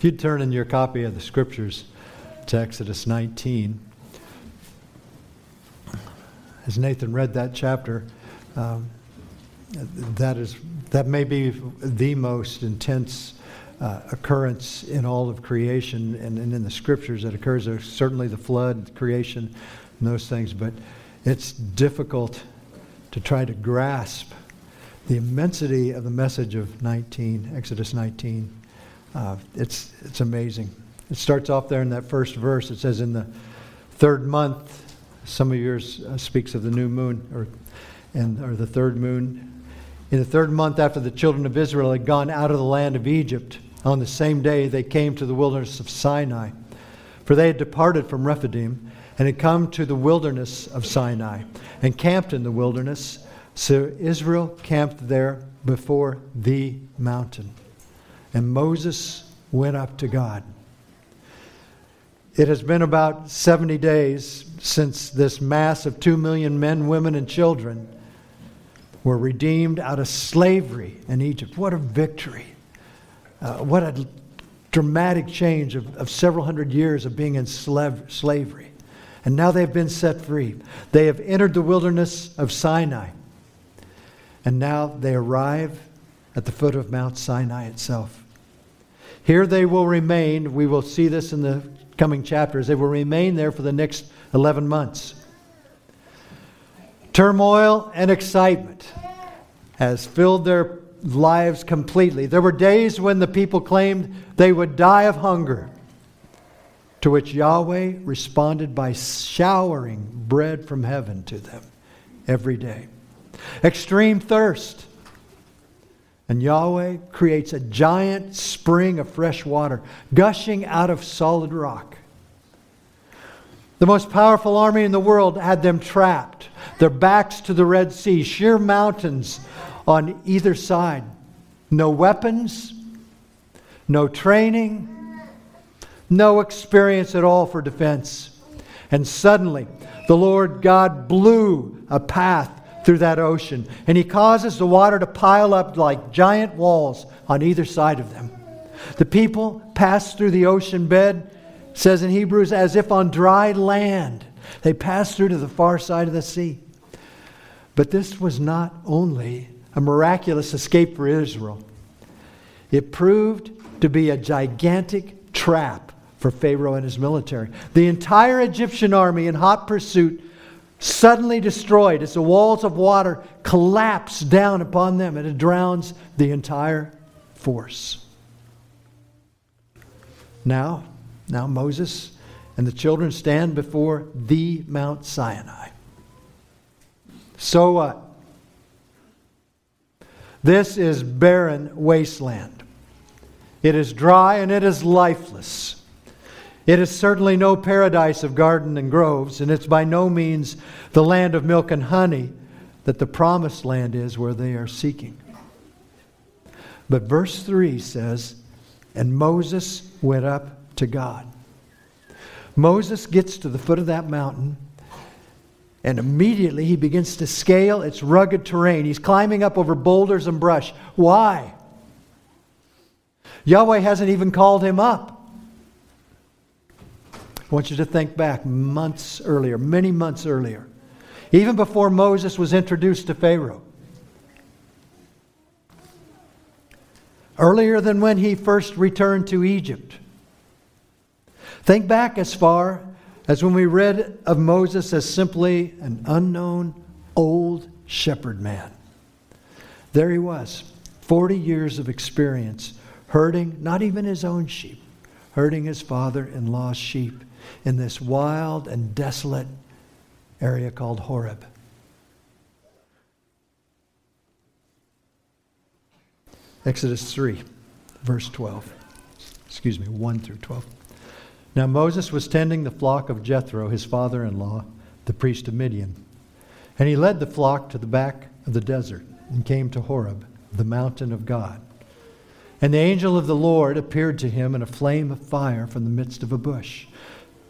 If you'd turn in your copy of the Scriptures to Exodus 19. As Nathan read that chapter, that may be the most intense occurrence in all of creation and in the Scriptures that occurs. There's certainly the flood, creation, and those things, but it's difficult to try to grasp the immensity of the message of Exodus 19. It's amazing. It starts off there in that first verse. It says, in the third month, some of yours speaks of the new moon or the third moon. In the third month after the children of Israel had gone out of the land of Egypt, on the same day they came to the wilderness of Sinai. For they had departed from Rephidim and had come to the wilderness of Sinai and camped in the wilderness. So Israel camped there before the mountain. And Moses went up to God. It has been about 70 days since this mass of 2 million men, women, and children were redeemed out of slavery in Egypt. What a victory. What a dramatic change of several hundred years of being in slavery. And now they've been set free. They have entered the wilderness of Sinai. And now they arrive at the foot of Mount Sinai itself. Here they will remain. We will see this in the coming chapters. They will remain there for the next 11 months. Turmoil and excitement has filled their lives completely. There were days when the people claimed they would die of hunger, to which Yahweh responded by showering bread from heaven to them every day. Extreme thirst. And Yahweh creates a giant spring of fresh water gushing out of solid rock. The most powerful army in the world had them trapped, their backs to the Red Sea, sheer mountains on either side. No weapons, no training, no experience at all for defense. And suddenly, the Lord God blew a path through that ocean, and He causes the water to pile up like giant walls on either side of them. The people pass through the ocean bed, it says in Hebrews, as if on dry land. They pass through to the far side of the sea. But this was not only a miraculous escape for Israel. It proved to be a gigantic trap for Pharaoh and his military. The entire Egyptian army, in hot pursuit, suddenly destroyed as the walls of water collapse down upon them, and it drowns the entire force. Now Moses and the children stand before the Mount Sinai. So what? This is barren wasteland. It is dry and it is lifeless. It is certainly no paradise of garden and groves, and it's by no means the land of milk and honey that the promised land is where they are seeking. But verse 3 says, and Moses went up to God. Moses gets to the foot of that mountain, and immediately he begins to scale its rugged terrain. He's climbing up over boulders and brush. Why? Yahweh hasn't even called him up. I want you to think back many months earlier, even before Moses was introduced to Pharaoh. Earlier than when he first returned to Egypt. Think back as far as when we read of Moses as simply an unknown old shepherd man. There he was, 40 years of experience, herding not even his own sheep, herding his father-in-law's sheep in this wild and desolate area called Horeb. Exodus 3, verse 12. 1 through 12. Now Moses was tending the flock of Jethro, his father-in-law, the priest of Midian. And he led the flock to the back of the desert and came to Horeb, the mountain of God. And the angel of the Lord appeared to him in a flame of fire from the midst of a bush.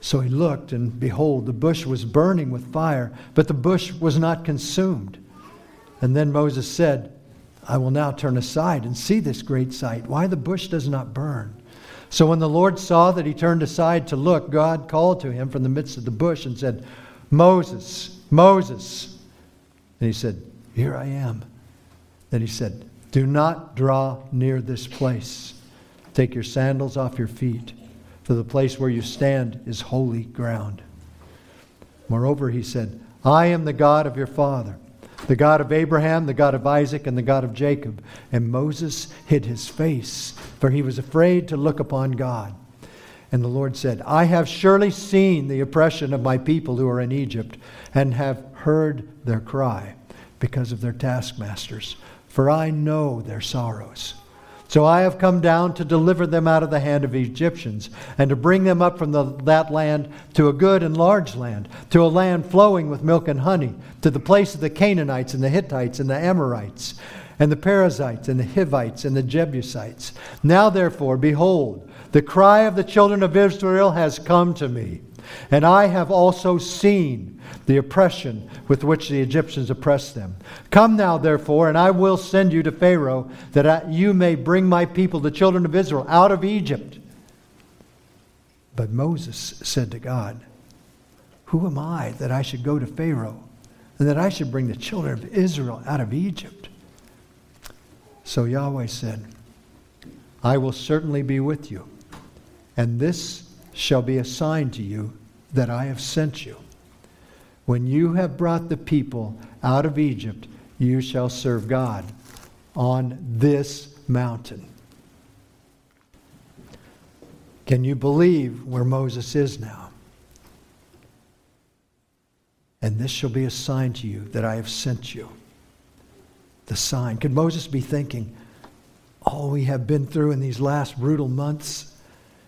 So he looked, and behold, the bush was burning with fire, but the bush was not consumed. And then Moses said, I will now turn aside and see this great sight, why the bush does not burn. So when the Lord saw that he turned aside to look, God called to him from the midst of the bush and said, Moses, Moses. And he said, Here I am. Then he said, Do not draw near this place. Take your sandals off your feet, for the place where you stand is holy ground. Moreover, he said, I am the God of your father, the God of Abraham, the God of Isaac, and the God of Jacob. And Moses hid his face, for he was afraid to look upon God. And the Lord said, I have surely seen the oppression of my people who are in Egypt, and have heard their cry because of their taskmasters, for I know their sorrows. So I have come down to deliver them out of the hand of Egyptians, and to bring them up from that land to a good and large land, to a land flowing with milk and honey, to the place of the Canaanites and the Hittites and the Amorites, and the Perizzites and the Hivites and the Jebusites. Now therefore, behold, the cry of the children of Israel has come to me, and I have also seen the oppression with which the Egyptians oppressed them. Come now, therefore, and I will send you to Pharaoh, that you may bring my people, the children of Israel, out of Egypt. But Moses said to God, Who am I that I should go to Pharaoh, and that I should bring the children of Israel out of Egypt? So Yahweh said, I will certainly be with you, and this shall be a sign to you that I have sent you. When you have brought the people out of Egypt, you shall serve God on this mountain. Can you believe where Moses is now? And this shall be a sign to you that I have sent you. The sign. Could Moses be thinking, all we have been through in these last brutal months,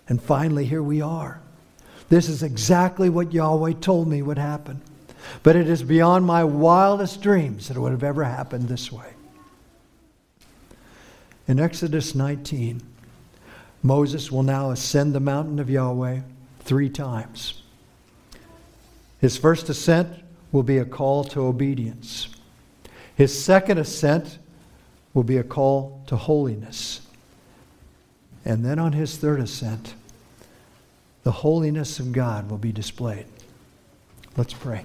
and finally, here we are. This is exactly what Yahweh told me would happen. But it is beyond my wildest dreams that it would have ever happened this way. In Exodus 19, Moses will now ascend the mountain of Yahweh 3 times. His first ascent will be a call to obedience. His second ascent will be a call to holiness. And then on his third ascent, the holiness of God will be displayed. Let's pray.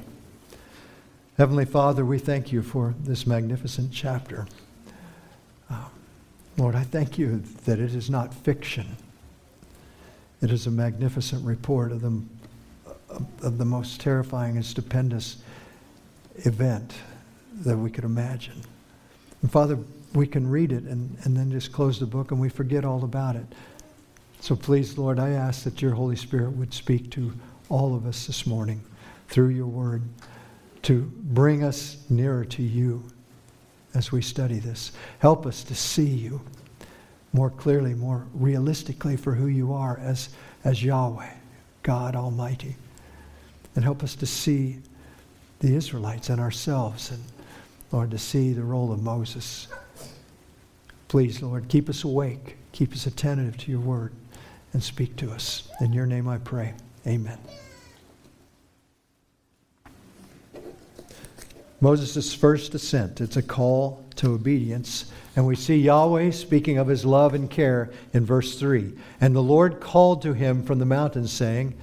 Heavenly Father, we thank you for this magnificent chapter. Lord, I thank you that it is not fiction. It is a magnificent report of the most terrifying and stupendous event that we could imagine. And Father, we can read it and then just close the book and we forget all about it. So please, Lord, I ask that your Holy Spirit would speak to all of us this morning through your word to bring us nearer to you as we study this. Help us to see you more clearly, more realistically for who you are as Yahweh, God Almighty. And help us to see the Israelites and ourselves, and Lord, to see the role of Moses. Please, Lord, keep us awake. Keep us attentive to your word and speak to us. In your name I pray. Amen. Moses' first ascent. It's a call to obedience. And we see Yahweh speaking of his love and care in verse 3. And the Lord called to him from the mountain, saying,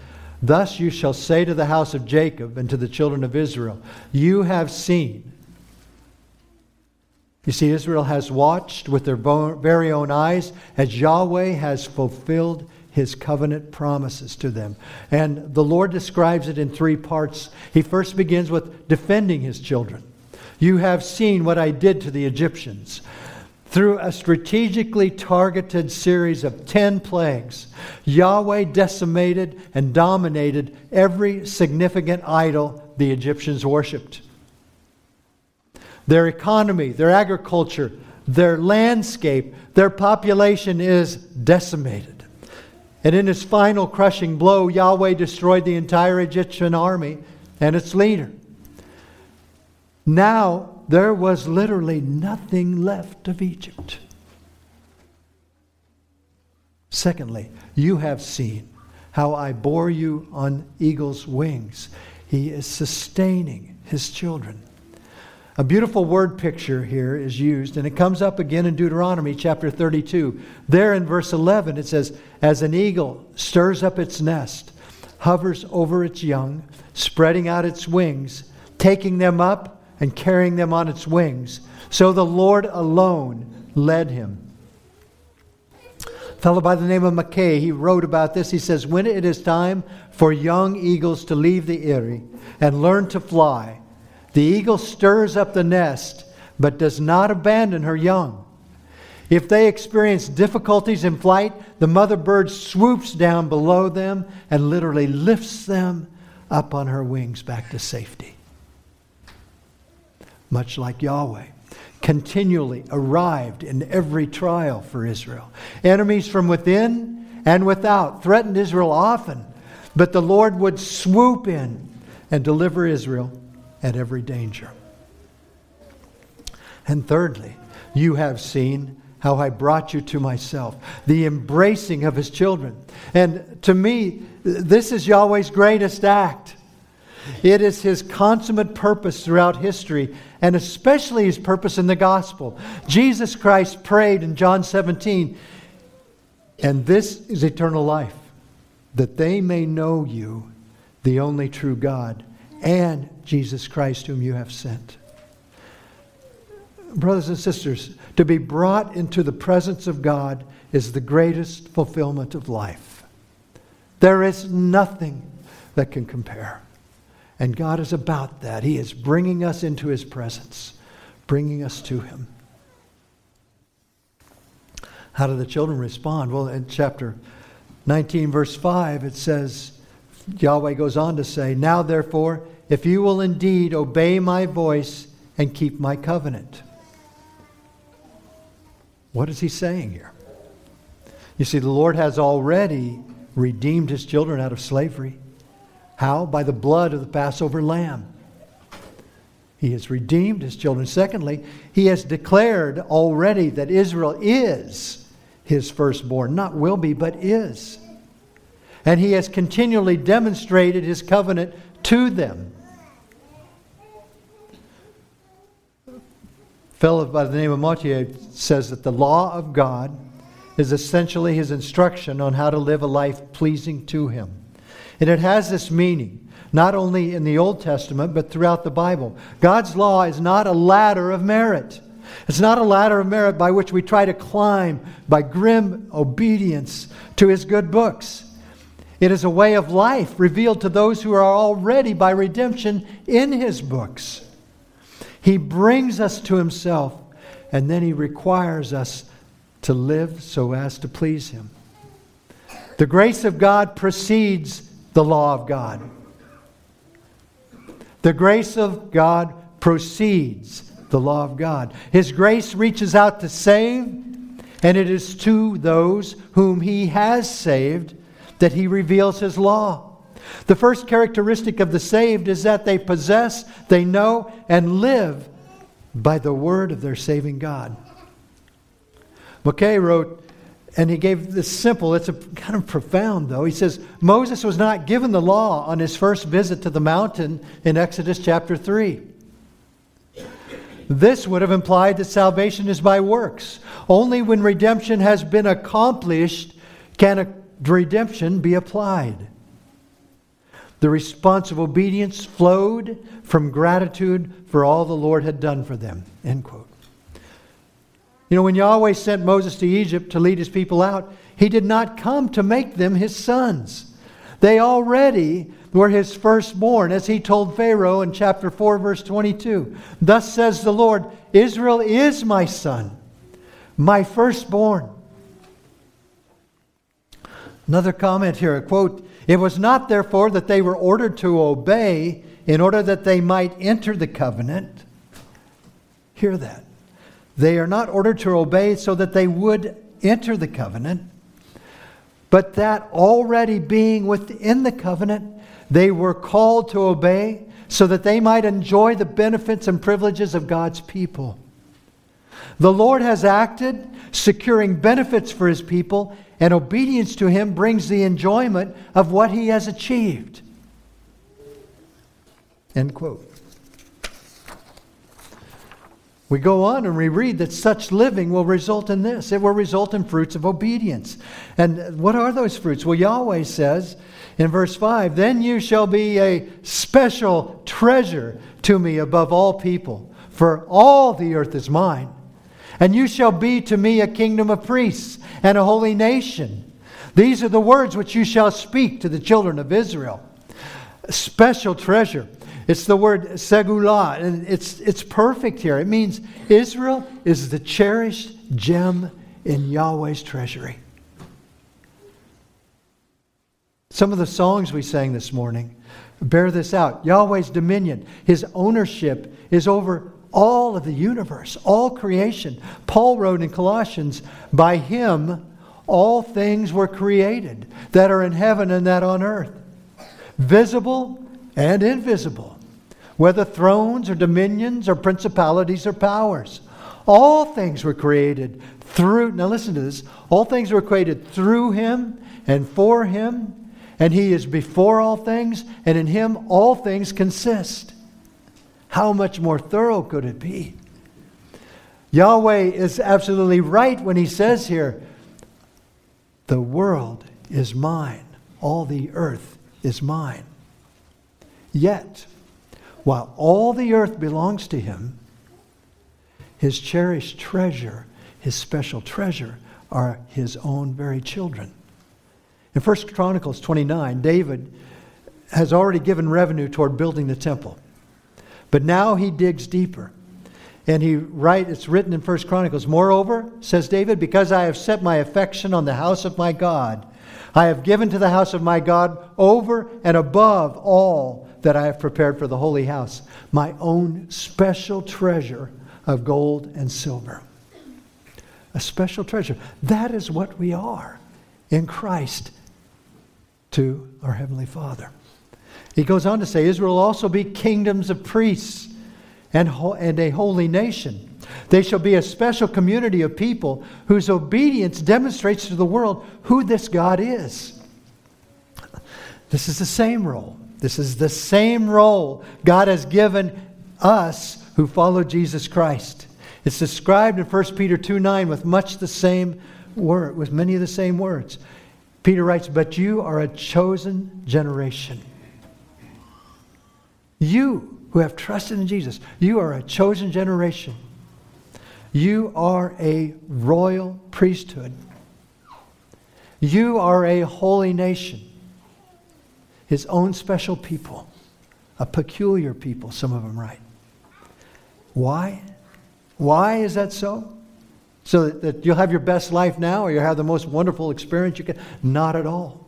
Thus you shall say to the house of Jacob and to the children of Israel, You have seen. You see, Israel has watched with their very own eyes as Yahweh has fulfilled his covenant promises to them. And the Lord describes it in 3 parts. He first begins with defending his children. You have seen what I did to the Egyptians. Through a strategically targeted series of 10 plagues, Yahweh decimated and dominated every significant idol the Egyptians worshipped. Their economy, their agriculture, their landscape, their population is decimated. And in his final crushing blow, Yahweh destroyed the entire Egyptian army and its leader. Now there was literally nothing left of Egypt. Secondly, you have seen how I bore you on eagle's wings. He is sustaining his children. A beautiful word picture here is used, and it comes up again in Deuteronomy chapter 32. There in verse 11 it says, "As an eagle stirs up its nest, hovers over its young, spreading out its wings, taking them up and carrying them on its wings. So the Lord alone led him." A fellow by the name of McKay, he wrote about this. He says, "When it is time for young eagles to leave the eyrie and learn to fly, the eagle stirs up the nest, but does not abandon her young. If they experience difficulties in flight, the mother bird swoops down below them and literally lifts them up on her wings back to safety." Much like Yahweh continually arrived in every trial for Israel. Enemies from within and without threatened Israel often, but the Lord would swoop in and deliver Israel at every danger. And thirdly, "You have seen how I brought you to myself," the embracing of his children. And to me, this is Yahweh's greatest act. It is his consummate purpose throughout history, and especially his purpose in the gospel. Jesus Christ prayed in John 17, "And this is eternal life, that they may know you, the only true God, and Jesus Christ whom you have sent." Brothers and sisters, to be brought into the presence of God is the greatest fulfillment of life. There is nothing that can compare. And God is about that. He is bringing us into his presence, bringing us to him. How do the children respond? Well, in chapter 19, verse 5, it says, Yahweh goes on to say, "Now therefore, if you will indeed obey my voice and keep my covenant." What is he saying here? You see, the Lord has already redeemed his children out of slavery. How? By the blood of the Passover lamb. He has redeemed his children. Secondly, he has declared already that Israel is his firstborn. Not will be, but is. And he has continually demonstrated his covenant to them. A fellow by the name of Motier says that the law of God is essentially his instruction on how to live a life pleasing to him. And it has this meaning, not only in the Old Testament, but throughout the Bible. God's law is not a ladder of merit. It's not a ladder of merit by which we try to climb by grim obedience to his good books. It is a way of life revealed to those who are already by redemption in his books. He brings us to himself, and then he requires us to live so as to please him. The grace of God precedes the law of God. The grace of God precedes the law of God. His grace reaches out to save, and it is to those whom he has saved that he reveals his law. The first characteristic of the saved is that they possess, they know, and live by the word of their saving God. McKay wrote, and he gave this simple, it's a kind of profound though. He says, Moses was not given the law on his first visit to the mountain in Exodus chapter 3. This would have implied that salvation is by works. Only when redemption has been accomplished can redemption be applied. The response of obedience flowed from gratitude for all the Lord had done for them. End quote. You know, when Yahweh sent Moses to Egypt to lead his people out, he did not come to make them his sons. They already were his firstborn, as he told Pharaoh in chapter 4, verse 22. "Thus says the Lord, Israel is my son, my firstborn." Another comment here, a quote, "It was not therefore that they were ordered to obey in order that they might enter the covenant." Hear that. They are not ordered to obey so that they would enter the covenant, but that already being within the covenant, they were called to obey so that they might enjoy the benefits and privileges of God's people. The Lord has acted, securing benefits for his people, and obedience to him brings the enjoyment of what he has achieved. End quote. We go on and we read that such living will result in this. It will result in fruits of obedience. And what are those fruits? Well, Yahweh says in verse 5, "Then you shall be a special treasure to me above all people, for all the earth is mine. And you shall be to me a kingdom of priests and a holy nation. These are the words which you shall speak to the children of Israel." Special treasure. It's the word segulah, and it's perfect here. It means Israel is the cherished gem in Yahweh's treasury. Some of the songs we sang this morning bear this out. Yahweh's dominion, His ownership is over all of the universe, all creation. Paul wrote in Colossians, "By Him all things were created that are in heaven and that on earth, visible and invisible, whether thrones or dominions or principalities or powers. All things were created through," now listen to this, "all things were created through Him and for Him, and He is before all things, and in Him all things consist." How much more thorough could it be? Yahweh is absolutely right when He says here, "The world is mine, all the earth is mine." Yet, while all the earth belongs to Him, His cherished treasure, His special treasure, are His own very children. In 1 Chronicles 29, David has already given revenue toward building the temple. But now he digs deeper. And it's written in 1 Chronicles, "Moreover," says David, "because I have set my affection on the house of my God, I have given to the house of my God over and above all that I have prepared for the holy house, my own special treasure of gold and silver." A special treasure. That is what we are in Christ to our Heavenly Father. He goes on to say, "Israel will also be kingdoms of priests and a holy nation. They shall be a special community of people whose obedience demonstrates to the world who this God is." This is the same role. This is the same role God has given us who follow Jesus Christ. It's described in 1 Peter 2:9 with many of the same words. Peter writes, "But you are a chosen generation." You who have trusted in Jesus, you are a chosen generation. You are a royal priesthood. You are a holy nation. His own special people. A peculiar people, some of them write. Why? Why is that so? So that you'll have your best life now, or you'll have the most wonderful experience you can? Not at all.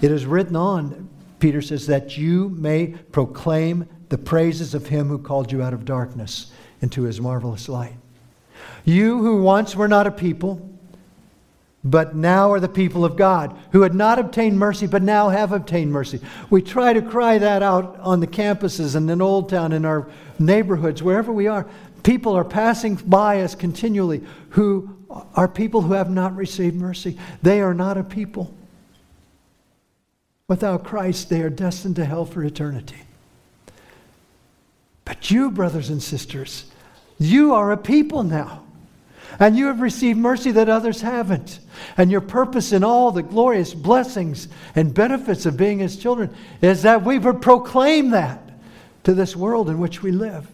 It is written on, Peter says, that you may proclaim the praises of Him who called you out of darkness into His marvelous light. You who once were not a people, but now are the people of God, who had not obtained mercy, but now have obtained mercy. We try to cry that out on the campuses and in Old Town, in our neighborhoods, wherever we are. People are passing by us continually who are people who have not received mercy. They are not a people. Without Christ, they are destined to hell for eternity. But you, brothers and sisters, you are a people now, and you have received mercy that others haven't. And your purpose in all the glorious blessings and benefits of being His children is that we would proclaim that to this world in which we live.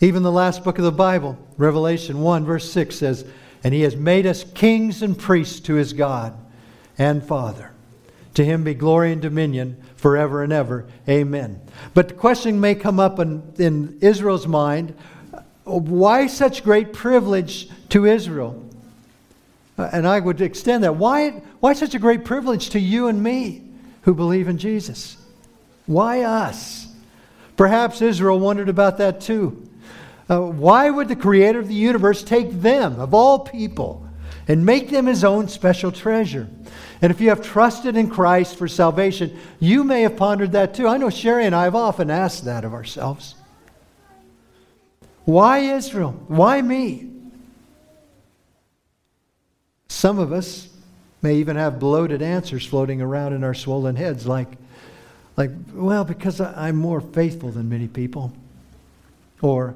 Even the last book of the Bible, Revelation 1, verse 6 says, "And He has made us kings and priests to His God and Father. To Him be glory and dominion forever and ever. Amen." But the question may come up in Israel's mind, why such great privilege to Israel? And I would extend that. Why such a great privilege to you and me who believe in Jesus? Why us? Perhaps Israel wondered about that too. Why would the Creator of the universe take them, of all people, and make them His own special treasure? And if you have trusted in Christ for salvation, you may have pondered that too. I know Sherry and I have often asked that of ourselves. Why Israel? Why me? Some of us may even have bloated answers floating around in our swollen heads like, Like, well, because I'm more faithful than many people. Or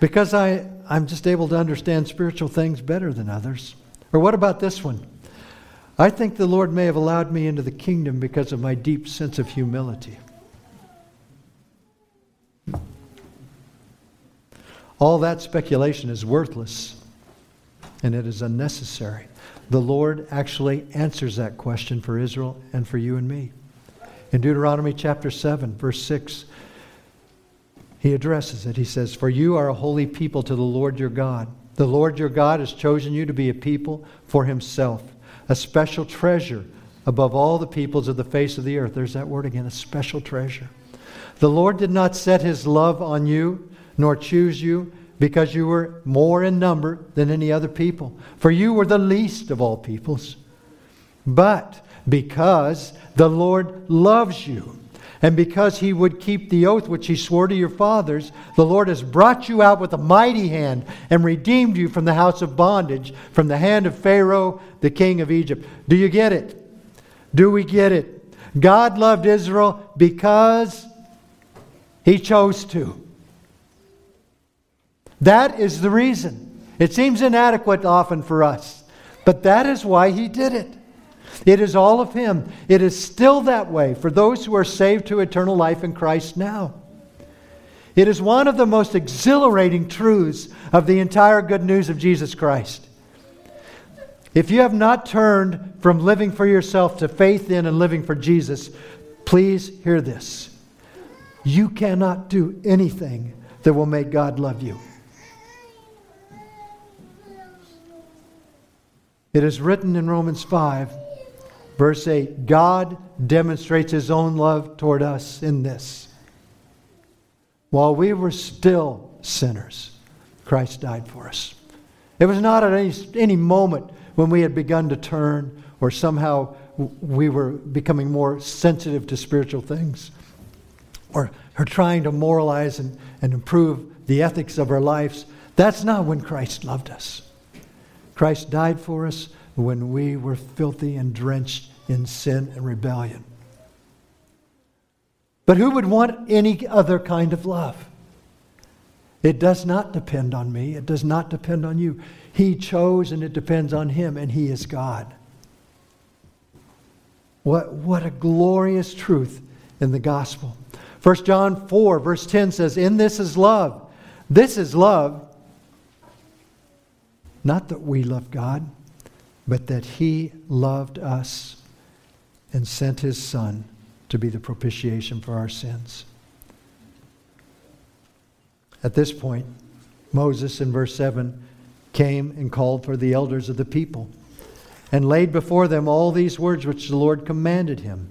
because I'm just able to understand spiritual things better than others. Or what about this one? I think the Lord may have allowed me into the kingdom because of my deep sense of humility. All that speculation is worthless, and it is unnecessary. The Lord actually answers that question for Israel and for you and me. In Deuteronomy chapter 7, verse 6, he addresses it. He says, "For you are a holy people to the Lord your God. The Lord your God has chosen you to be a people for himself, a special treasure above all the peoples of the face of the earth." There's that word again, a special treasure. "The Lord did not set his love on you, nor choose you, because you were more in number than any other people. For you were the least of all peoples. But because the Lord loves you, and because he would keep the oath which he swore to your fathers, the Lord has brought you out with a mighty hand and redeemed you from the house of bondage, from the hand of Pharaoh, the king of Egypt." Do you get it? Do we get it? God loved Israel because he chose to. That is the reason. It seems inadequate often for us, but that is why he did it. It is all of him. It is still that way for those who are saved to eternal life in Christ now. It is one of the most exhilarating truths of the entire good news of Jesus Christ. If you have not turned from living for yourself to faith in and living for Jesus, please hear this. You cannot do anything that will make God love you. It is written in Romans 5, verse 8, "God demonstrates his own love toward us in this. While we were still sinners, Christ died for us." It was not at any moment when we had begun to turn or somehow we were becoming more sensitive to spiritual things or trying to moralize and improve the ethics of our lives. That's not when Christ loved us. Christ died for us when we were filthy and drenched in sin and rebellion. But who would want any other kind of love? It does not depend on me. It does not depend on you. He chose, and it depends on him, and he is God. What a glorious truth in the gospel. 1 John 4, verse 10 says, "In this is love." This is love. Not that we love God, but that he loved us and sent his Son to be the propitiation for our sins. At this point, Moses in verse 7 came and called for the elders of the people and laid before them all these words which the Lord commanded him.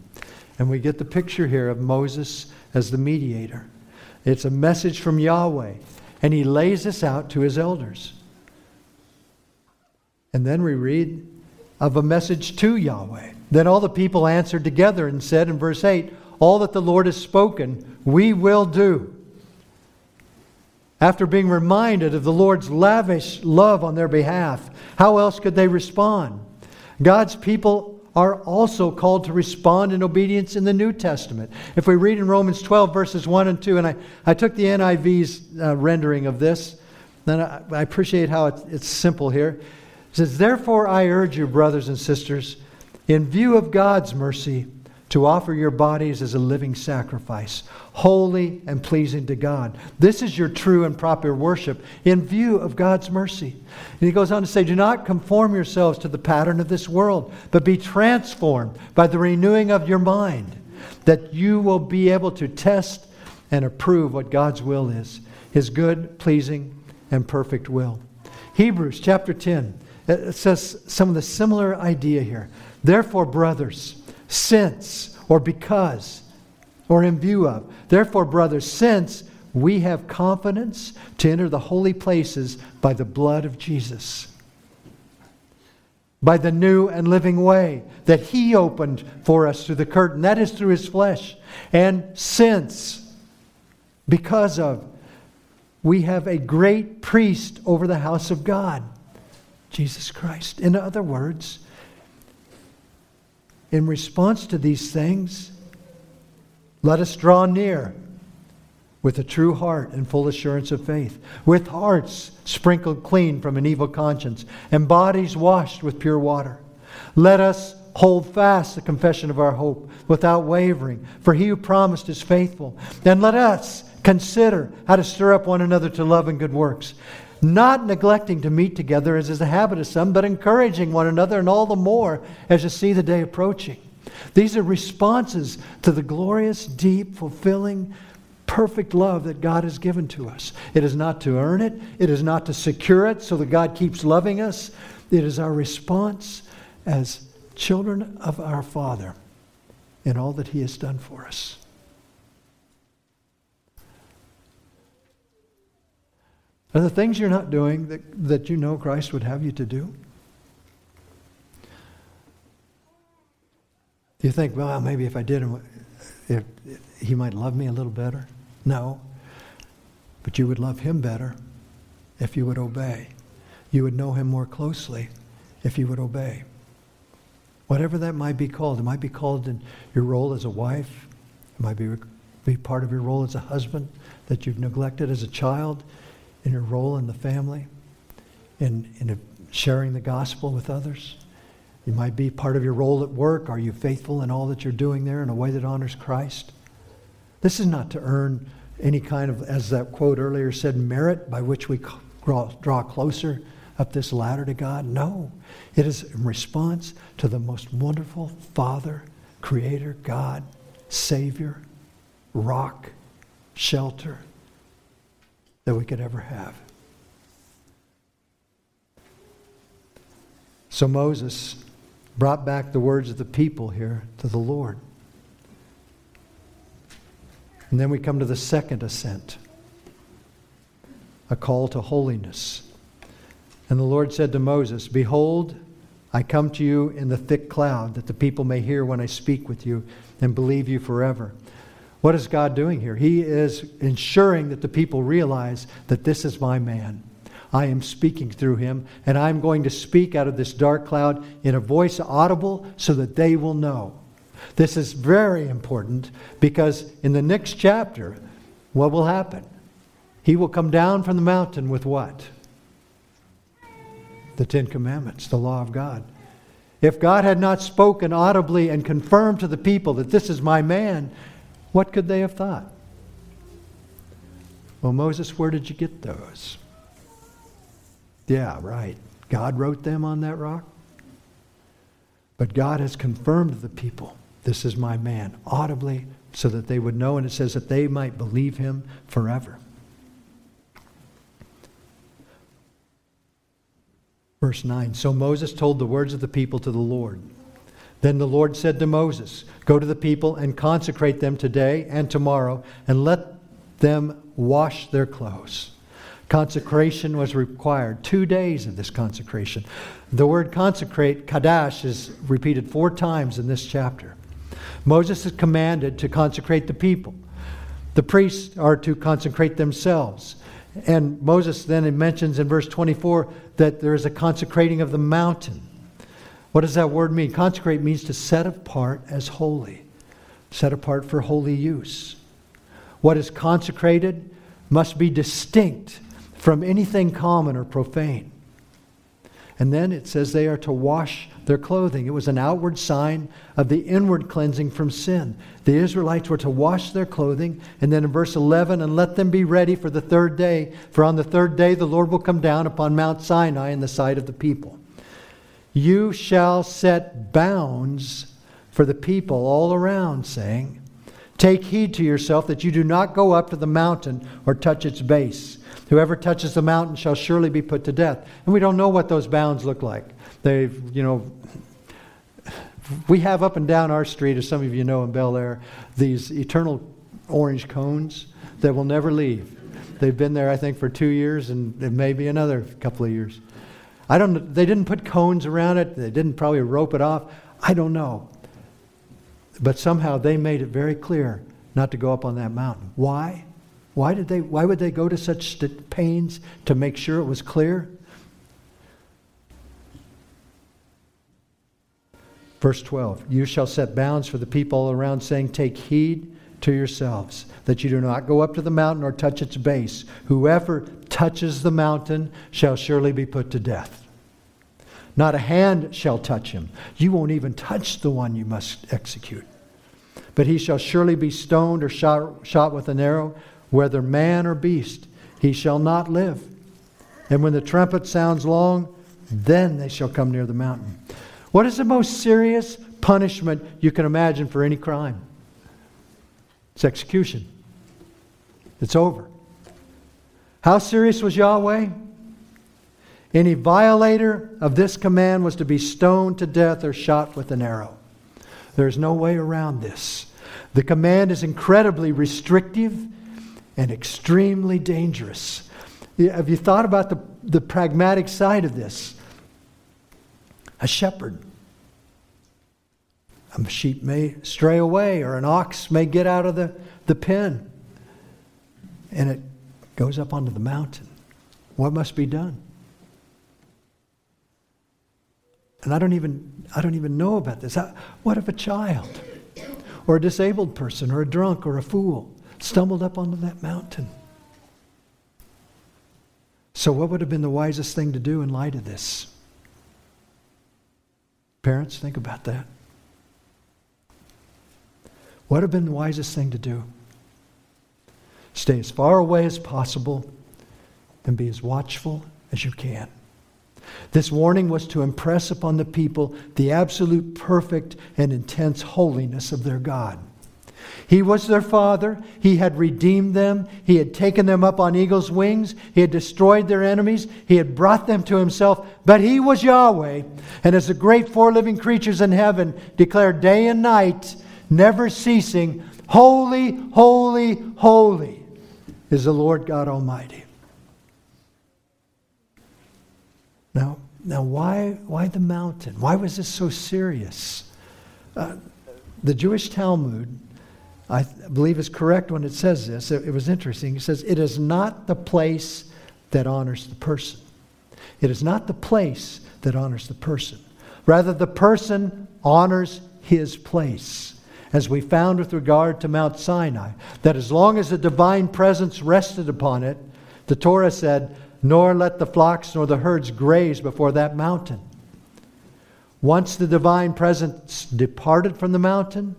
And we get the picture here of Moses as the mediator. It's a message from Yahweh, and he lays this out to his elders. And then we read of a message to Yahweh. "Then all the people answered together and said," in verse 8, "All that the Lord has spoken, we will do." After being reminded of the Lord's lavish love on their behalf, how else could they respond? God's people are also called to respond in obedience in the New Testament. If we read in Romans 12, verses 1 and 2, and I took the NIV's rendering of this, then I appreciate how it's simple here. It says, "Therefore I urge you, brothers and sisters, in view of God's mercy, to offer your bodies as a living sacrifice, holy and pleasing to God. This is your true and proper worship, in view of God's mercy." And he goes on to say, "Do not conform yourselves to the pattern of this world, but be transformed by the renewing of your mind, that you will be able to test and approve what God's will is, his good, pleasing, and perfect will." Hebrews chapter 10. It says some of the similar idea here. "Therefore, brothers, since," or because, or in view of. "Therefore, brothers, since we have confidence to enter the holy places by the blood of Jesus, by the new and living way that he opened for us through the curtain, that is through his flesh. And since," because of, "we have a great priest over the house of God, Jesus Christ." In other words, in response to these things, Let us draw near with a true heart and full assurance of faith, with hearts sprinkled clean from an evil conscience, and bodies washed with pure water. Let us hold fast the confession of our hope without wavering, for he who promised is faithful. And let us consider how to stir up one another to love and good works, not neglecting to meet together as is the habit of some, but encouraging one another, and all the more as you see the day approaching. These are responses to the glorious, deep, fulfilling, perfect love that God has given to us. It is not to earn it. It is not to secure it so that God keeps loving us. It is our response as children of our Father in all that He has done for us. Are there things you're not doing that you know Christ would have you to do? Do you think, well, maybe if I did, He might love me a little better? No. But you would love Him better if you would obey. You would know Him more closely if you would obey. Whatever that might be called. It might be called in your role as a wife. It might be part of your role as a husband that you've neglected, as a child, in your role in the family, in sharing the gospel with others. It might be part of your role at work. Are you faithful in all that you're doing there in a way that honors Christ? This is not to earn any kind of, as that quote earlier said, merit by which we draw closer up this ladder to God. No, it is in response to the most wonderful Father, Creator, God, Savior, rock, shelter that we could ever have. So Moses brought back the words of the people here to the Lord. And then we come to the second ascent, a call to holiness. And the Lord said to Moses, "Behold, I come to you in the thick cloud, that the people may hear when I speak with you and believe you forever." What is God doing here? He is ensuring that the people realize that this is my man. I am speaking through him, and I'm going to speak out of this dark cloud in a voice audible so that they will know. This is very important, because in the next chapter, what will happen? He will come down from the mountain with what? The Ten Commandments, the law of God. If God had not spoken audibly and confirmed to the people that this is my man, what could they have thought? Well, Moses, where did you get those? Yeah, right. God wrote them on that rock. But God has confirmed to the people, this is my man, audibly, so that they would know. And it says that they might believe him forever. Verse 9, so Moses told the words of the people to the Lord. Then the Lord said to Moses, "Go to the people and consecrate them today and tomorrow, and let them wash their clothes." Consecration was required. 2 days of this consecration. The word consecrate, kadash, is repeated 4 times in this chapter. Moses is commanded to consecrate the people. The priests are to consecrate themselves. And Moses then mentions in verse 24 that there is a consecrating of the mountain. What does that word mean? Consecrate means to set apart as holy. Set apart for holy use. What is consecrated must be distinct from anything common or profane. And then it says they are to wash their clothing. It was an outward sign of the inward cleansing from sin. The Israelites were to wash their clothing. And then in verse 11, and let them be ready for the 3rd day, for on the 3rd day the Lord will come down upon Mount Sinai in the sight of the people. You shall set bounds for the people all around, saying, take heed to yourself that you do not go up to the mountain or touch its base. Whoever touches the mountain shall surely be put to death. And we don't know what those bounds look like. We have up and down our street, as some of you know in Bel Air, these eternal orange cones that will never leave. They've been there, I think, for 2 years, and it may be another couple of years. They didn't put cones around it. They didn't probably rope it off. I don't know. But somehow they made it very clear not to go up on that mountain. Why? Why would they go to such pains to make sure it was clear? Verse 12, you shall set bounds for the people all around, saying, take heed to yourselves, that you do not go up to the mountain or touch its base. Whoever touches the mountain shall surely be put to death. Not a hand shall touch him. You won't even touch the one you must execute. But he shall surely be stoned or shot with an arrow, whether man or beast, he shall not live. And when the trumpet sounds long, then they shall come near the mountain. What is the most serious punishment you can imagine for any crime? It's execution. It's over. How serious was Yahweh? Any violator of this command was to be stoned to death or shot with an arrow. There's no way around this. The command is incredibly restrictive and extremely dangerous. Have you thought about the pragmatic side of this? A shepherd. A sheep may stray away, or an ox may get out of the pen, and it goes up onto the mountain. What must be done? And I don't even know about this. What if a child, or a disabled person, or a drunk, or a fool stumbled up onto that mountain? So what would have been the wisest thing to do in light of this? Parents, think about that. What would have been the wisest thing to do? Stay as far away as possible and be as watchful as you can. This warning was to impress upon the people the absolute perfect and intense holiness of their God. He was their Father. He had redeemed them. He had taken them up on eagle's wings. He had destroyed their enemies. He had brought them to Himself. But He was Yahweh. And as the great four living creatures in heaven declared day and night, never ceasing, holy, holy, holy is the Lord God Almighty. Now why the mountain? Why was this so serious? The Jewish Talmud, I believe, is correct when it says this. It was interesting. It says, it is not the place that honors the person. It is not the place that honors the person. Rather, the person honors his place. As we found with regard to Mount Sinai, that as long as the divine presence rested upon it, the Torah said, nor let the flocks nor the herds graze before that mountain. Once the divine presence departed from the mountain,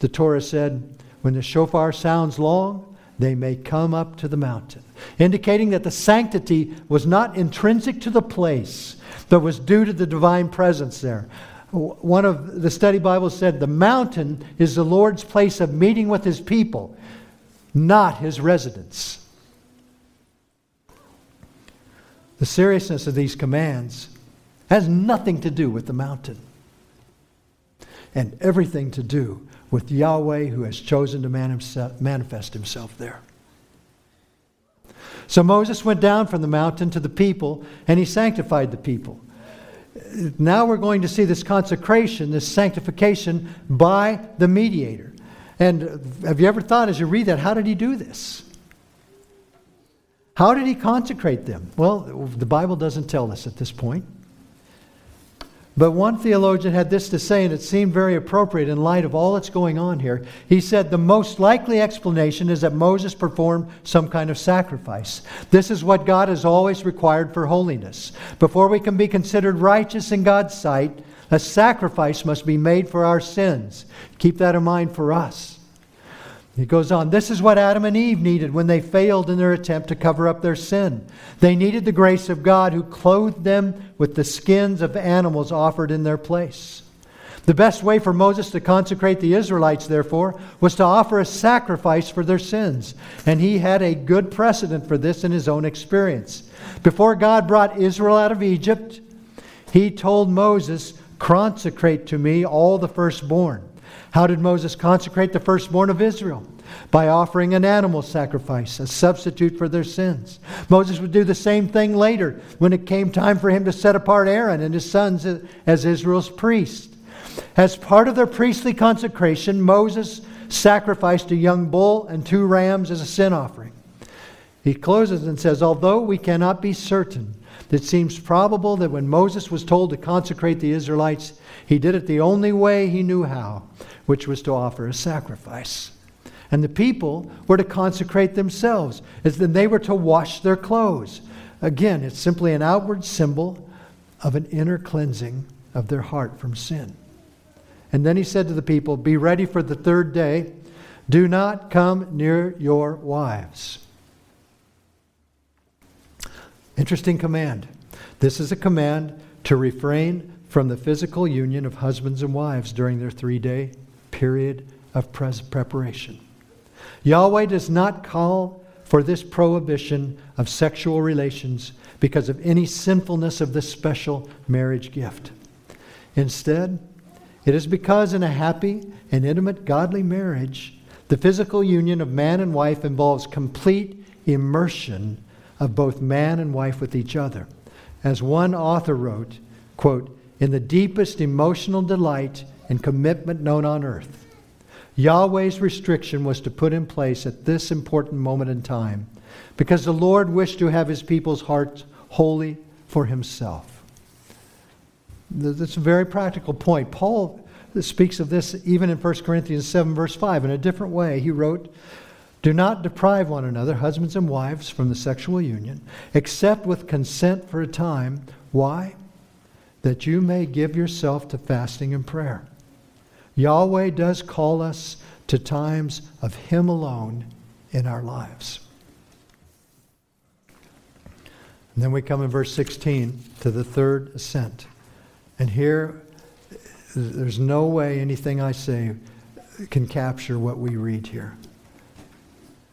the Torah said, when the shofar sounds long, they may come up to the mountain, indicating that the sanctity was not intrinsic to the place, but was due to the divine presence there. One of the study Bibles said, the mountain is the Lord's place of meeting with His people, not His residence. The seriousness of these commands has nothing to do with the mountain and everything to do with Yahweh, who has chosen to manifest Himself there. So Moses went down from the mountain to the people, and he sanctified the people. Now we're going to see this consecration, this sanctification by the mediator. And have you ever thought, as you read that, how did he do this? How did he consecrate them? Well, the Bible doesn't tell us at this point. But one theologian had this to say, and it seemed very appropriate in light of all that's going on here. He said, the most likely explanation is that Moses performed some kind of sacrifice. This is what God has always required for holiness. Before we can be considered righteous in God's sight, a sacrifice must be made for our sins. Keep that in mind for us. He goes on, this is what Adam and Eve needed when they failed in their attempt to cover up their sin. They needed the grace of God, who clothed them with the skins of animals offered in their place. The best way for Moses to consecrate the Israelites, therefore, was to offer a sacrifice for their sins. And he had a good precedent for this in his own experience. Before God brought Israel out of Egypt, He told Moses, consecrate to Me all the firstborn. How did Moses consecrate the firstborn of Israel? By offering an animal sacrifice, a substitute for their sins. Moses would do the same thing later when it came time for him to set apart Aaron and his sons as Israel's priests. As part of their priestly consecration, Moses sacrificed a young bull and 2 rams as a sin offering. He closes and says, although we cannot be certain, it seems probable that when Moses was told to consecrate the Israelites, he did it the only way he knew how, which was to offer a sacrifice. And the people were to consecrate themselves, as then they were to wash their clothes. Again, it's simply an outward symbol of an inner cleansing of their heart from sin. And then he said to the people, "Be ready for the third day. Do not come near your wives." Interesting command. This is a command to refrain from the physical union of husbands and wives during their 3-day period of preparation. Yahweh does not call for this prohibition of sexual relations because of any sinfulness of this special marriage gift. Instead, it is because in a happy and intimate godly marriage, the physical union of man and wife involves complete immersion of both man and wife with each other. As one author wrote, quote, "In the deepest emotional delight and commitment known on earth." Yahweh's restriction was to put in place at this important moment in time because the Lord wished to have his people's hearts holy for himself. That's a very practical point. Paul speaks of this even in 1 Corinthians 7 verse 5 in a different way. He wrote, "Do not deprive one another, husbands and wives, from the sexual union, except with consent for a time. Why? That you may give yourself to fasting and prayer." Yahweh does call us to times of Him alone in our lives. And then we come in verse 16 to the third assent. And here, there's no way anything I say can capture what we read here.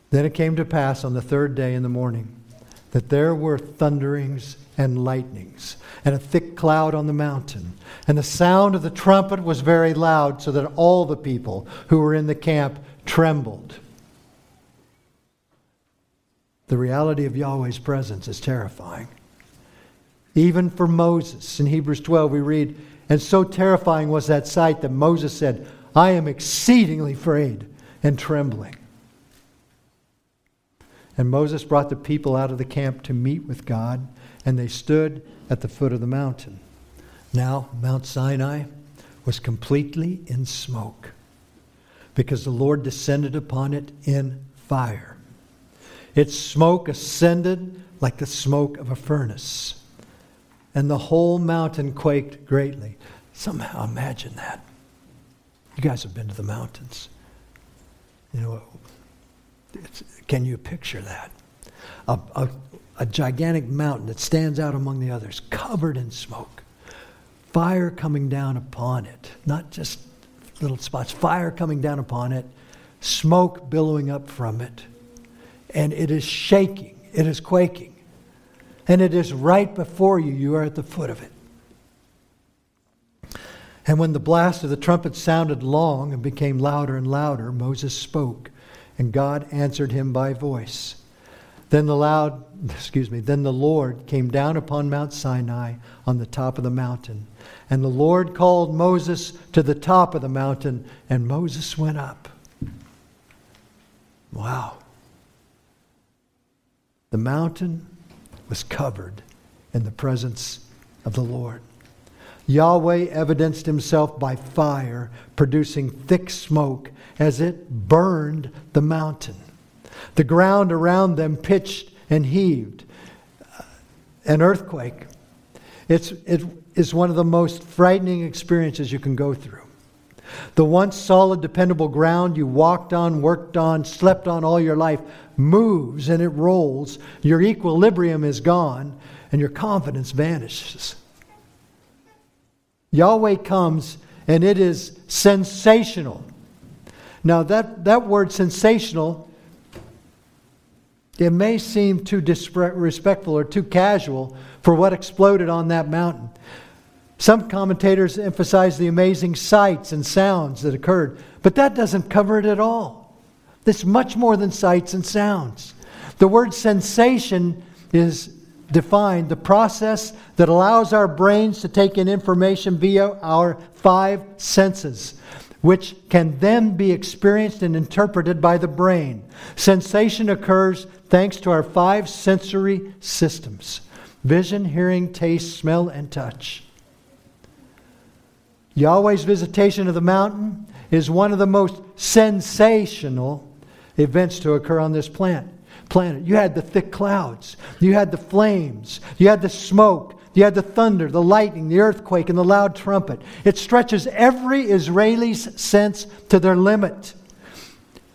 "Then it came to pass on the third day in the morning that there were thunderings and lightnings and a thick cloud on the mountain. And the sound of the trumpet was very loud so that all the people who were in the camp trembled." The reality of Yahweh's presence is terrifying. Even for Moses, in Hebrews 12 we read, "And so terrifying was that sight that Moses said, 'I am exceedingly afraid and trembling.'" And Moses brought the people out of the camp to meet with God, and they stood at the foot of the mountain. Now, Mount Sinai was completely in smoke because the Lord descended upon it in fire. Its smoke ascended like the smoke of a furnace, and the whole mountain quaked greatly. Somehow imagine that. You guys have been to the mountains. You know, can you picture that? A gigantic mountain that stands out among the others, covered in smoke. Fire coming down upon it. Not just little spots. Fire coming down upon it. Smoke billowing up from it. And it is shaking. It is quaking. And it is right before you. You are at the foot of it. "And when the blast of the trumpet sounded long and became louder and louder, Moses spoke. And God answered him by voice. Then the Lord came down upon Mount Sinai on the top of the mountain. And the Lord called Moses to the top of the mountain, and Moses went up." Wow. The mountain was covered in the presence of the Lord. Yahweh evidenced himself by fire, producing thick smoke as it burned the mountain. The ground around them pitched and heaved. An earthquake. It is one of the most frightening experiences you can go through. The once solid, dependable ground you walked on, worked on, slept on all your life moves and it rolls. Your equilibrium is gone and your confidence vanishes. Yahweh comes and it is sensational. Now that word sensational, it may seem too disrespectful or too casual for what exploded on that mountain. Some commentators emphasize the amazing sights and sounds that occurred, but that doesn't cover it at all. It's much more than sights and sounds. The word sensation is defined the process that allows our brains to take in information via our 5 senses, which can then be experienced and interpreted by the brain. Sensation occurs thanks to our 5 sensory systems: vision, hearing, taste, smell, and touch. Yahweh's visitation of the mountain is one of the most sensational events to occur on this planet. You had the thick clouds. You had the flames. You had the smoke. You had the thunder, the lightning, the earthquake, and the loud trumpet. It stretches every Israeli's sense to their limit.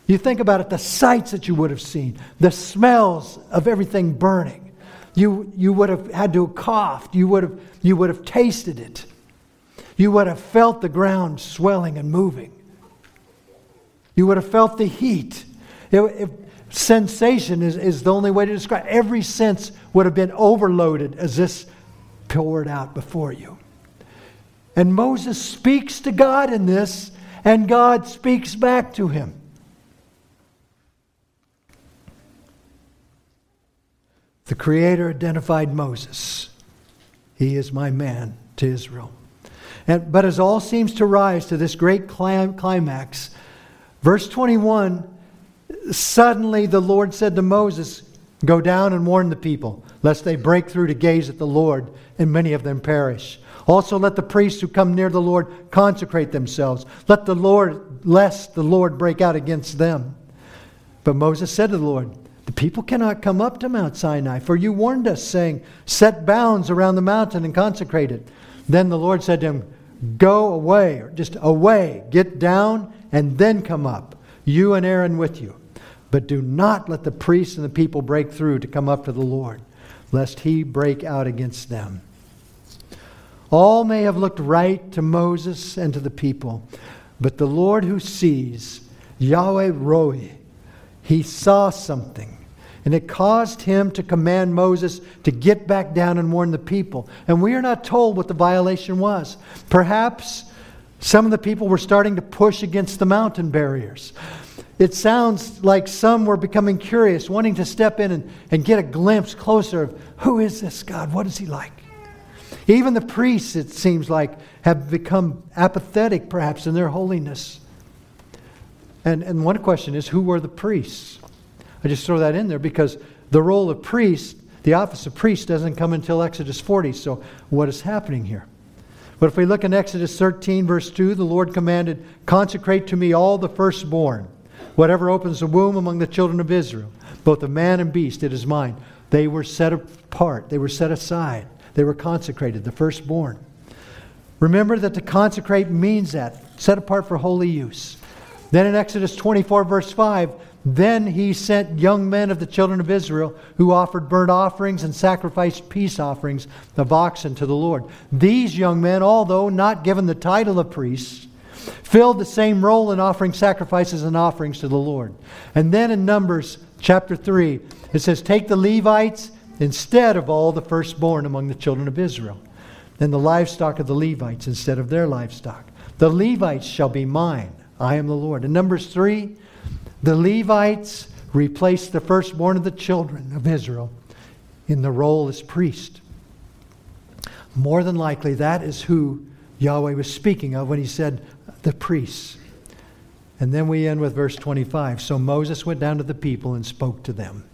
You think about it, the sights that you would have seen, the smells of everything burning. You would have had to have coughed. You would have tasted it. You would have felt the ground swelling and moving. You would have felt the heat. Sensation is the only way to describe it. Every sense would have been overloaded as this poured out before you. And Moses speaks to God in this, and God speaks back to him. The Creator identified Moses. He is my man to Israel. But as all seems to rise to this great climax, verse 21, suddenly the Lord said to Moses, "Go down and warn the people, lest they break through to gaze at the Lord, and many of them perish. Also let the priests who come near the Lord consecrate themselves, lest the Lord break out against them." But Moses said to the Lord, "The people cannot come up to Mount Sinai, for you warned us, saying, 'Set bounds around the mountain and consecrate it.'" Then the Lord said to him, "Go away," or just away, "get down and then come up, you and Aaron with you. But do not let the priests and the people break through to come up to the Lord, lest he break out against them." All may have looked right to Moses and to the people, but the Lord who sees, Yahweh Roi, he saw something, and it caused him to command Moses to get back down and warn the people. And we are not told what the violation was. Perhaps some of the people were starting to push against the mountain barriers. It sounds like some were becoming curious, wanting to step in and get a glimpse closer of, who is this God? What is he like? Even the priests, it seems like, have become apathetic, perhaps, in their holiness. And one question is, who were the priests? I just throw that in there because the role of priest, the office of priest, doesn't come until Exodus 40. So what is happening here? But if we look in Exodus 13, verse 2, the Lord commanded, "Consecrate to me all the firstborn, whatever opens the womb among the children of Israel, both of man and beast, it is mine." They were set apart. They were set aside. They were consecrated, the firstborn. Remember that to consecrate means that, set apart for holy use. Then in Exodus 24, verse 5, then he sent young men of the children of Israel who offered burnt offerings and sacrificed peace offerings of oxen to the Lord. These young men, although not given the title of priests, filled the same role in offering sacrifices and offerings to the Lord. And then in Numbers chapter 3, it says, "Take the Levites instead of all the firstborn among the children of Israel, and the livestock of the Levites instead of their livestock. The Levites shall be mine. I am the Lord." In Numbers 3, the Levites replaced the firstborn of the children of Israel in the role as priest. More than likely, that is who Yahweh was speaking of when he said the priests. And then we end with verse 25. So Moses went down to the people and spoke to them.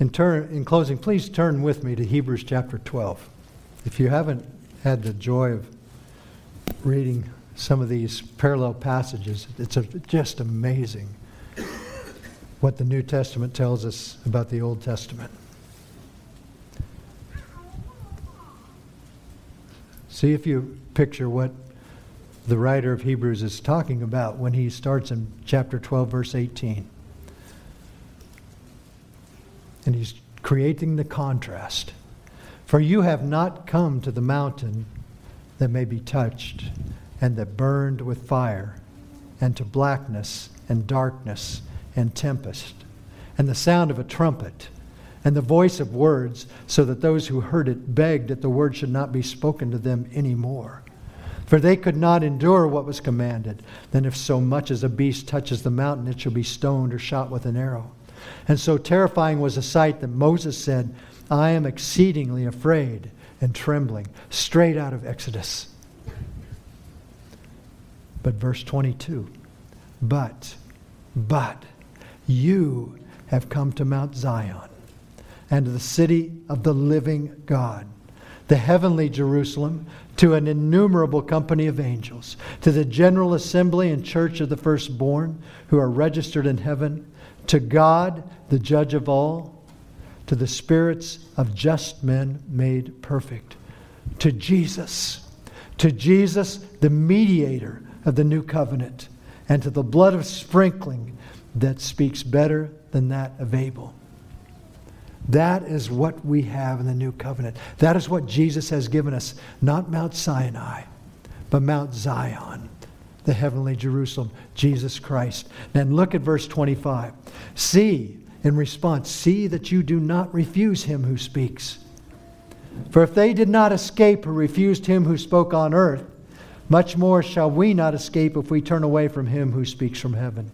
In closing, please turn with me to Hebrews chapter 12. If you haven't had the joy of reading some of these parallel passages, it's just amazing what the New Testament tells us about the Old Testament. See if you picture what the writer of Hebrews is talking about when he starts in chapter 12, verse 18. And he's creating the contrast. "For you have not come to the mountain that may be touched, and that burned with fire, and to blackness, and darkness, and tempest, and the sound of a trumpet, and the voice of words, so that those who heard it begged that the word should not be spoken to them any more. For they could not endure what was commanded. Then if so much as a beast touches the mountain, it shall be stoned or shot with an arrow. And so terrifying was the sight that Moses said, 'I am exceedingly afraid and trembling.'" Straight out of Exodus. But verse 22, but you have come to Mount Zion, and to the city of the living God, the heavenly Jerusalem, to an innumerable company of angels, to the general assembly and church of the firstborn who are registered in heaven, to God, the judge of all, to the spirits of just men made perfect, to Jesus, the mediator of the new covenant, and to the blood of sprinkling that speaks better than that of Abel. That is what we have in the new covenant. That is what Jesus has given us. Not Mount Sinai, but Mount Zion, the heavenly Jerusalem, Jesus Christ. Then look at verse 25. See, in response, see that you do not refuse him who speaks. For if they did not escape who refused him who spoke on earth, much more shall we not escape if we turn away from him who speaks from heaven,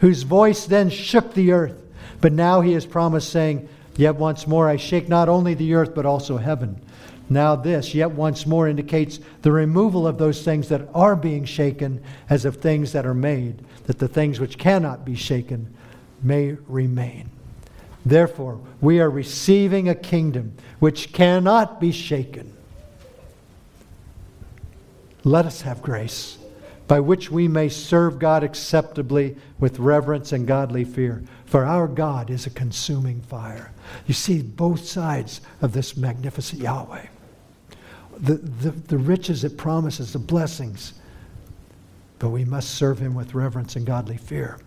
whose voice then shook the earth. But now he has promised, saying, yet once more I shake not only the earth, but also heaven. Now this, yet once more, indicates the removal of those things that are being shaken as of things that are made, that the things which cannot be shaken may remain. Therefore, we are receiving a kingdom which cannot be shaken. Let us have grace, by which we may serve God acceptably with reverence and godly fear. For our God is a consuming fire. You see both sides of this magnificent Yahweh. The riches it promises, the blessings. But we must serve him with reverence and godly fear.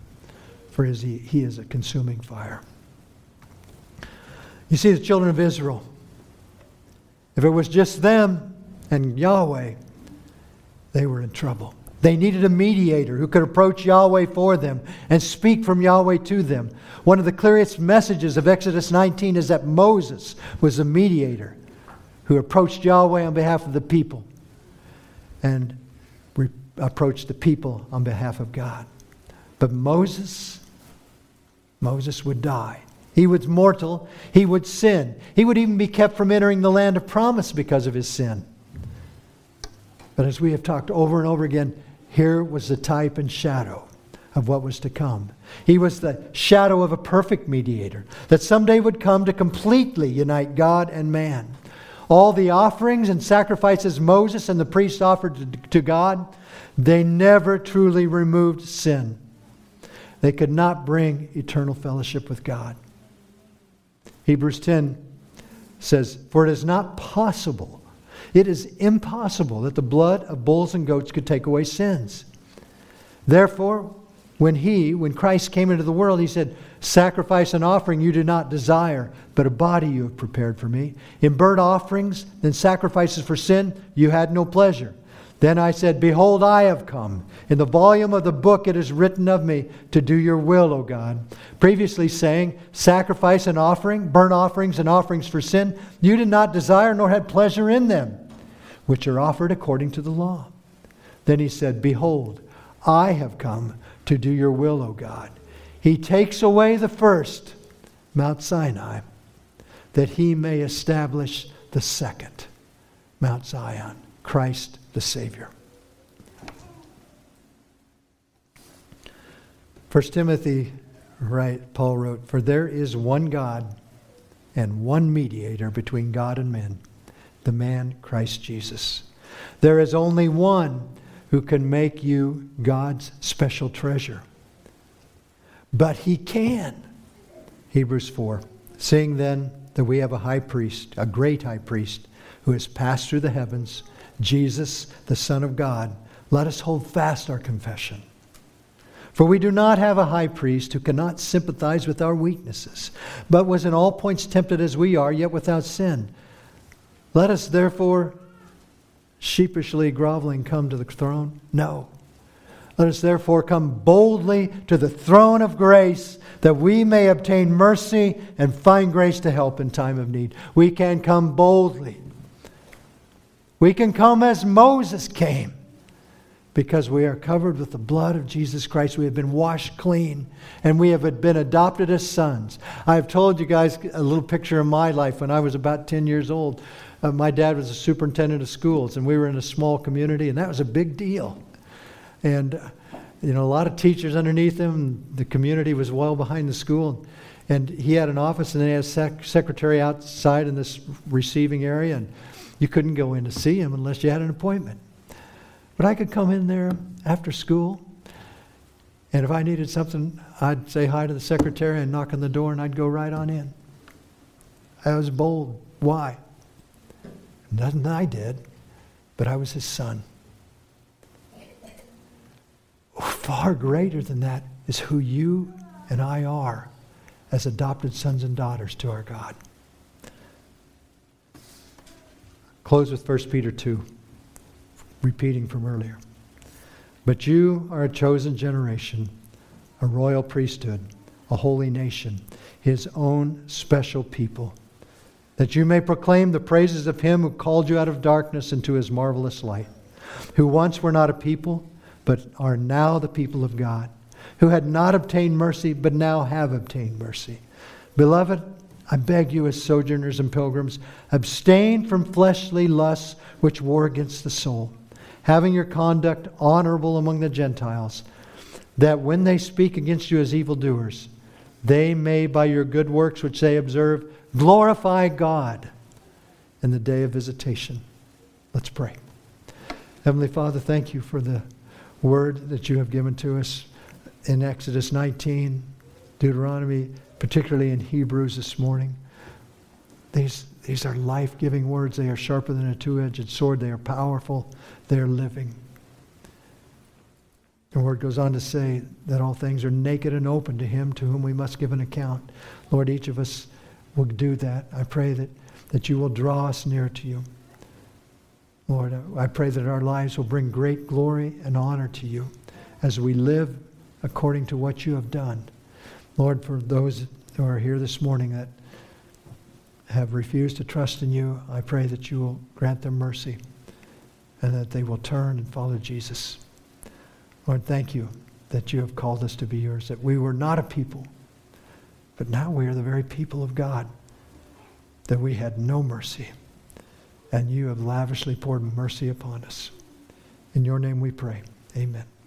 For he is a consuming fire. You see the children of Israel. If it was just them and Yahweh, they were in trouble. They needed a mediator who could approach Yahweh for them and speak from Yahweh to them. One of the clearest messages of Exodus 19 is that Moses was a mediator who approached Yahweh on behalf of the people and approached the people on behalf of God. But Moses would die. He was mortal. He would sin. He would even be kept from entering the land of promise because of his sin. But as we have talked over and over again, here was the type and shadow of what was to come. He was the shadow of a perfect mediator that someday would come to completely unite God and man. All the offerings and sacrifices Moses and the priests offered to God, they never truly removed sin. They could not bring eternal fellowship with God. Hebrews 10 says, for it is not possible, it is impossible that the blood of bulls and goats could take away sins. Therefore, when Christ came into the world, he said, sacrifice and offering you do not desire, but a body you have prepared for me. In burnt offerings and sacrifices for sin, you had no pleasure. Then I said, behold, I have come. In the volume of the book it is written of me, to do your will, O God. Previously saying, sacrifice and offering, burnt offerings and offerings for sin, you did not desire nor had pleasure in them, which are offered according to the law. Then he said, behold, I have come to do your will, O God. He takes away the first, Mount Sinai, that he may establish the second, Mount Zion, Christ the Savior. 1 Timothy, right, Paul wrote, for there is one God and one mediator between God and men, the man Christ Jesus. There is only one who can make you God's special treasure. But he can. Hebrews 4, seeing then that we have a high priest, a great high priest, who has passed through the heavens, Jesus, the Son of God, let us hold fast our confession. For we do not have a high priest who cannot sympathize with our weaknesses, but was in all points tempted as we are, yet without sin. Let us therefore sheepishly groveling come to the throne? No. Let us therefore come boldly to the throne of grace, that we may obtain mercy and find grace to help in time of need. We can come boldly. We can come as Moses came, because we are covered with the blood of Jesus Christ. We have been washed clean, and we have been adopted as sons. I have told you guys a little picture of my life when I was about 10 years old. My dad was a superintendent of schools, and we were in a small community, and that was a big deal. And, a lot of teachers underneath him. The community was well behind the school. And he had an office, and then he had a secretary outside in this receiving area. And You couldn't go in to see him unless you had an appointment. But I could come in there after school, and if I needed something, I'd say hi to the secretary and knock on the door, and I'd go right on in. I was bold. Why? Nothing I did, but I was his son. Far greater than that is who you and I are as adopted sons and daughters to our God. Close with 1 Peter 2, repeating from earlier. But you are a chosen generation, a royal priesthood, a holy nation, his own special people, that you may proclaim the praises of him who called you out of darkness into his marvelous light, who once were not a people, but are now the people of God, who had not obtained mercy, but now have obtained mercy. Beloved, I beg you as sojourners and pilgrims, abstain from fleshly lusts which war against the soul, having your conduct honorable among the Gentiles, that when they speak against you as evildoers, they may, by your good works which they observe, glorify God in the day of visitation. Let's pray. Heavenly Father, thank you for the word that you have given to us in Exodus 19, Deuteronomy, particularly in Hebrews this morning. These are life-giving words. They are sharper than a two-edged sword. They are powerful. They are living. The word goes on to say that all things are naked and open to him to whom we must give an account. Lord, each of us will do that. I pray that you will draw us near to you. Lord, I pray that our lives will bring great glory and honor to you as we live according to what you have done. Lord, for those who are here this morning that have refused to trust in you, I pray that you will grant them mercy and that they will turn and follow Jesus. Lord, thank you that you have called us to be yours, that we were not a people, but now we are the very people of God, that we had no mercy. And you have lavishly poured mercy upon us. In your name we pray. Amen.